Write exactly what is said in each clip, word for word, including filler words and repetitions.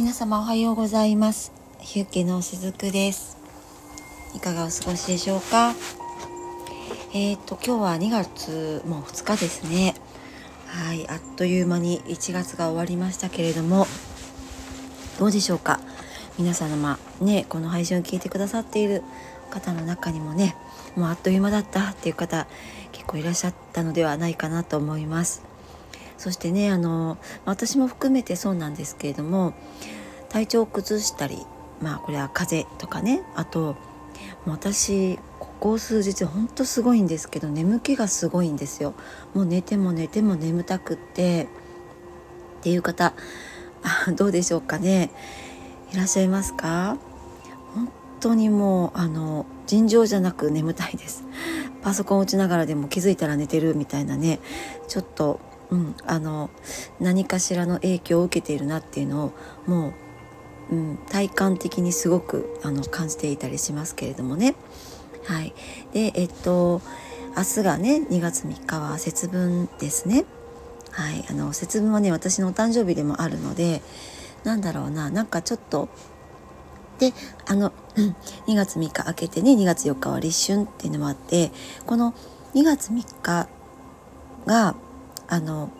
皆様おはようございます。ヒュッケのしずくです。いかがお過ごしでしょうか。えーと今日はにがつもうふつかですね。はい、あっという間にいちがつが終わりましたけれども、どうでしょうか皆様ね。この配信を聞いてくださっている方の中にもね、もうあっという間だったっていう方結構いらっしゃったのではないかなと思います。そしてね、あの私も含めてそうなんですけれども、体調を崩したり、まあこれは風邪とかね、あともう私ここ数日ほんとすごいんですけど、眠気がすごいんですよ。もう寝ても寝ても眠たくってっていう方どうでしょうかね、いらっしゃいますか。本当にもうあの尋常じゃなく眠たいです。パソコン打ちながらでも気づいたら寝てるみたいなね、ちょっとうん、あの何かしらの影響を受けているなっていうのをもう、うん、体感的にすごくあの感じていたりしますけれどもね。はい、でえっと明日がねにがつみっかは節分ですね。はい、あの節分はね私のお誕生日でもあるので、なんだろうな、なんかちょっとであのにがつみっか明けてねにがつよっかは立春っていうのもあって、このにがつみっかがあの、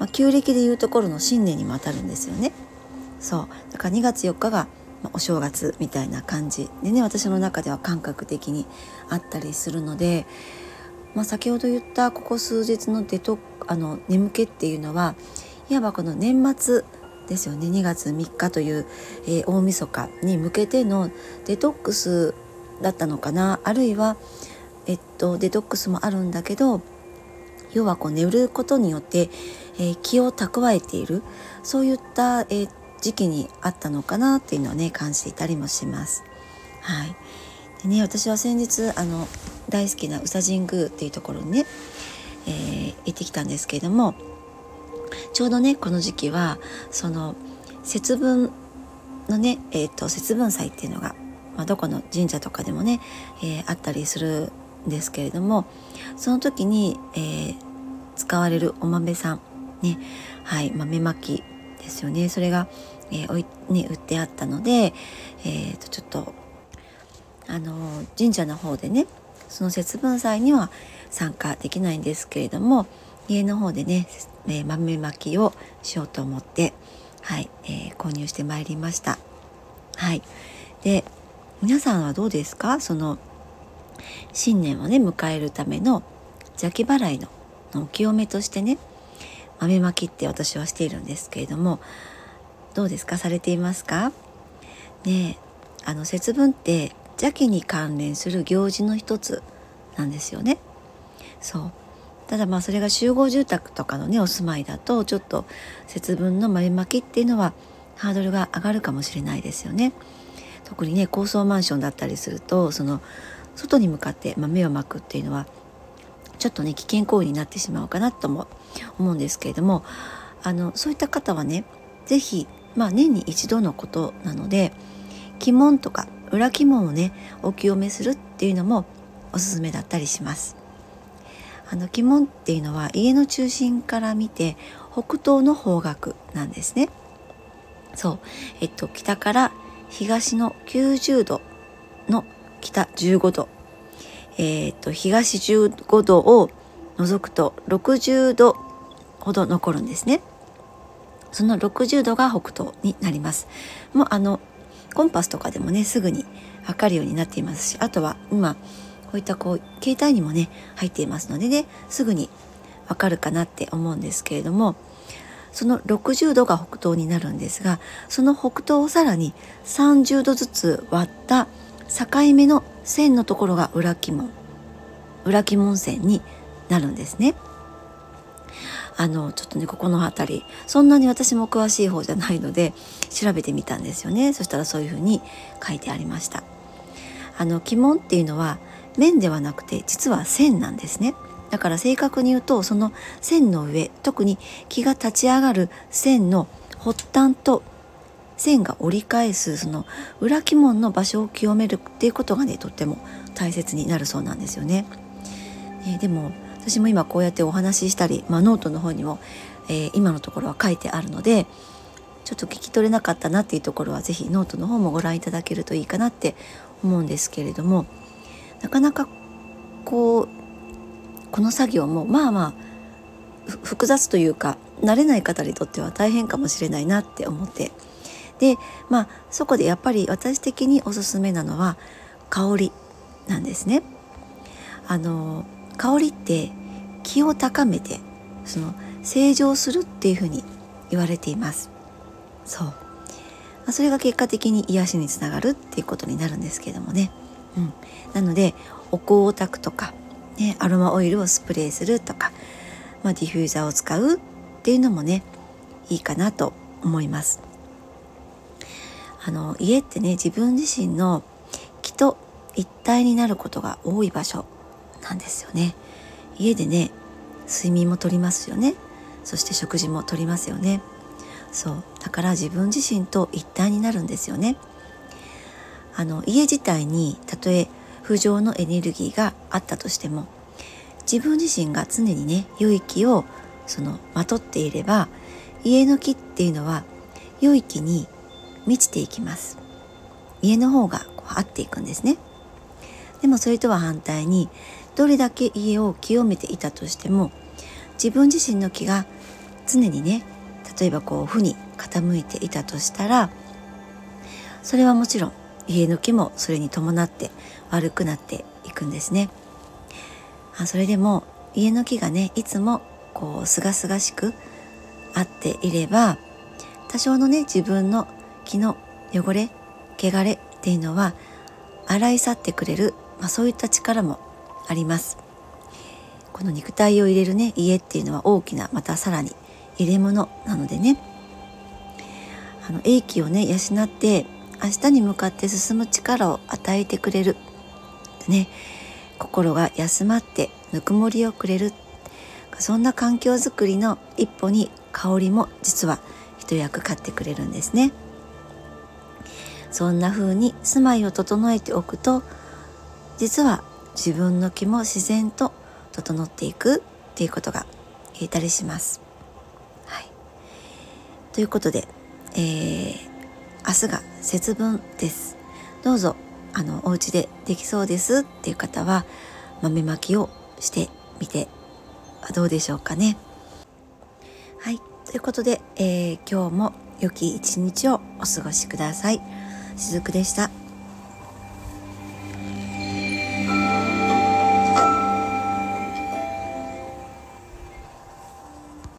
まあ、旧暦でいうところの新年にも当たるんですよね。そうだからにがつよっかが、まあ、お正月みたいな感じでね、私の中では感覚的にあったりするので、まあ、先ほど言ったここ数日のデトあの眠気っていうのは、いわばこの年末ですよね。にがつみっかという、えー、大晦日に向けてのデトックスだったのかな、あるいは、えっと、デトックスもあるんだけど、要はこう寝ることによって、えー、気を蓄えている、そういった、えー、時期にあったのかなっていうのはね感じていたりもします。はい。でね、私は先日あの大好きな宇佐神宮っていうところにね、えー、行ってきたんですけれども、ちょうどねこの時期はその節分のね、えーと、節分祭っていうのが、まあ、どこの神社とかでもね、えー、あったりするですけれども、その時に、えー、使われるお豆さんね、はい、豆まきですよね。それが、えーおいね、売ってあったので、えー、とちょっとあのー、神社の方でね、その節分祭には参加できないんですけれども、家の方でね、えー、豆まきをしようと思って、はい、えー、購入してまいりました。はい。で、皆さんはどうですか？その新年をね迎えるための邪気払いのお清めとしてね、豆まきって私はしているんですけれども、どうですか、されていますかね。あの節分って邪気に関連する行事の一つなんですよね。そう。ただまあそれが集合住宅とかのねお住まいだと、ちょっと節分の豆まきっていうのはハードルが上がるかもしれないですよね。特にね高層マンションだったりすると、その外に向かって豆をまくっていうのはちょっとね危険行為になってしまうかなとも思うんですけれども、あのそういった方はねぜひ、まあ、年に一度のことなので、鬼門とか裏鬼門をねお清めするっていうのもおすすめだったりします。あの鬼門っていうのは家の中心から見て北東の方角なんですね。そう、えっと、北から東のきゅうじゅうどの北じゅうごど、えー、と東じゅうごどを除くとろくじゅうどほど残るんですね。そのろくじゅうどが北東になります。もうあのコンパスとかでもねすぐに測るようになっていますし、あとは今こういったこう携帯にもね入っていますのでね、すぐに分かるかなって思うんですけれども、そのろくじゅうどが北東になるんですが、その北東をさらにさんじゅうどずつ割った境目の線のところが裏鬼門、裏鬼門線になるんですね。あのちょっとねここの辺りそんなに私も詳しい方じゃないので調べてみたんですよね。そしたらそういうふうに書いてありました。あの鬼門っていうのは面ではなくて実は線なんですね。だから正確に言うと、その線の上、特に気が立ち上がる線の発端と線が折り返すその裏鬼門の場所を清めるっていうことがねとっても大切になるそうなんですよね。えー、でも私も今こうやってお話ししたり、まあ、ノートの方にも、えー、今のところは書いてあるので、ちょっと聞き取れなかったなっていうところは、ぜひノートの方もご覧いただけるといいかなって思うんですけれども、なかなかこうこの作業もまあまあ複雑というか、慣れない方にとっては大変かもしれないなって思って、でまあそこでやっぱり私的におすすめなのは香りなんですね。あの香りって気を高めてその清浄するっていうふうに言われています。そう、それが結果的に癒しにつながるっていうことになるんですけどもね、うん、なのでお香を焚くとか、ね、アロマオイルをスプレーするとか、まあ、ディフューザーを使うっていうのもねいいかなと思います。あの家ってね、自分自身の気と一体になることが多い場所なんですよね。家でね、睡眠もとりますよね。そして食事もとりますよね。そう、だから自分自身と一体になるんですよね。あの家自体にたとえ不浄のエネルギーがあったとしても、自分自身が常にね良い気をそのまとっていれば、家の気っていうのは良い気に満ちていきます。家の方がこう合っていくんですね。でもそれとは反対に、どれだけ家を清めていたとしても、自分自身の気が常にね、例えばこう負に傾いていたとしたら、それはもちろん家の気もそれに伴って悪くなっていくんですね。あ、それでも家の気がね、いつもこうすがすがしくあっていれば、多少のね自分の気の汚れ、汚れっていうのは洗い去ってくれる、まあ、そういった力もあります。この肉体を入れるね家っていうのは大きな、またさらに入れ物なのでね、あの英気をね養って明日に向かって進む力を与えてくれるね、心が休まってぬくもりをくれる、そんな環境づくりの一歩に香りも実は一役買ってくれるんですね。そんな風に住まいを整えておくと、実は自分の気も自然と整っていくっていうことが言えたりします。はい、ということで、えー、明日が節分です。どうぞあのお家でできそうですっていう方は豆まきをしてみてはどうでしょうかね。はい、ということで、えー、今日も良き一日をお過ごしください。しずくでした。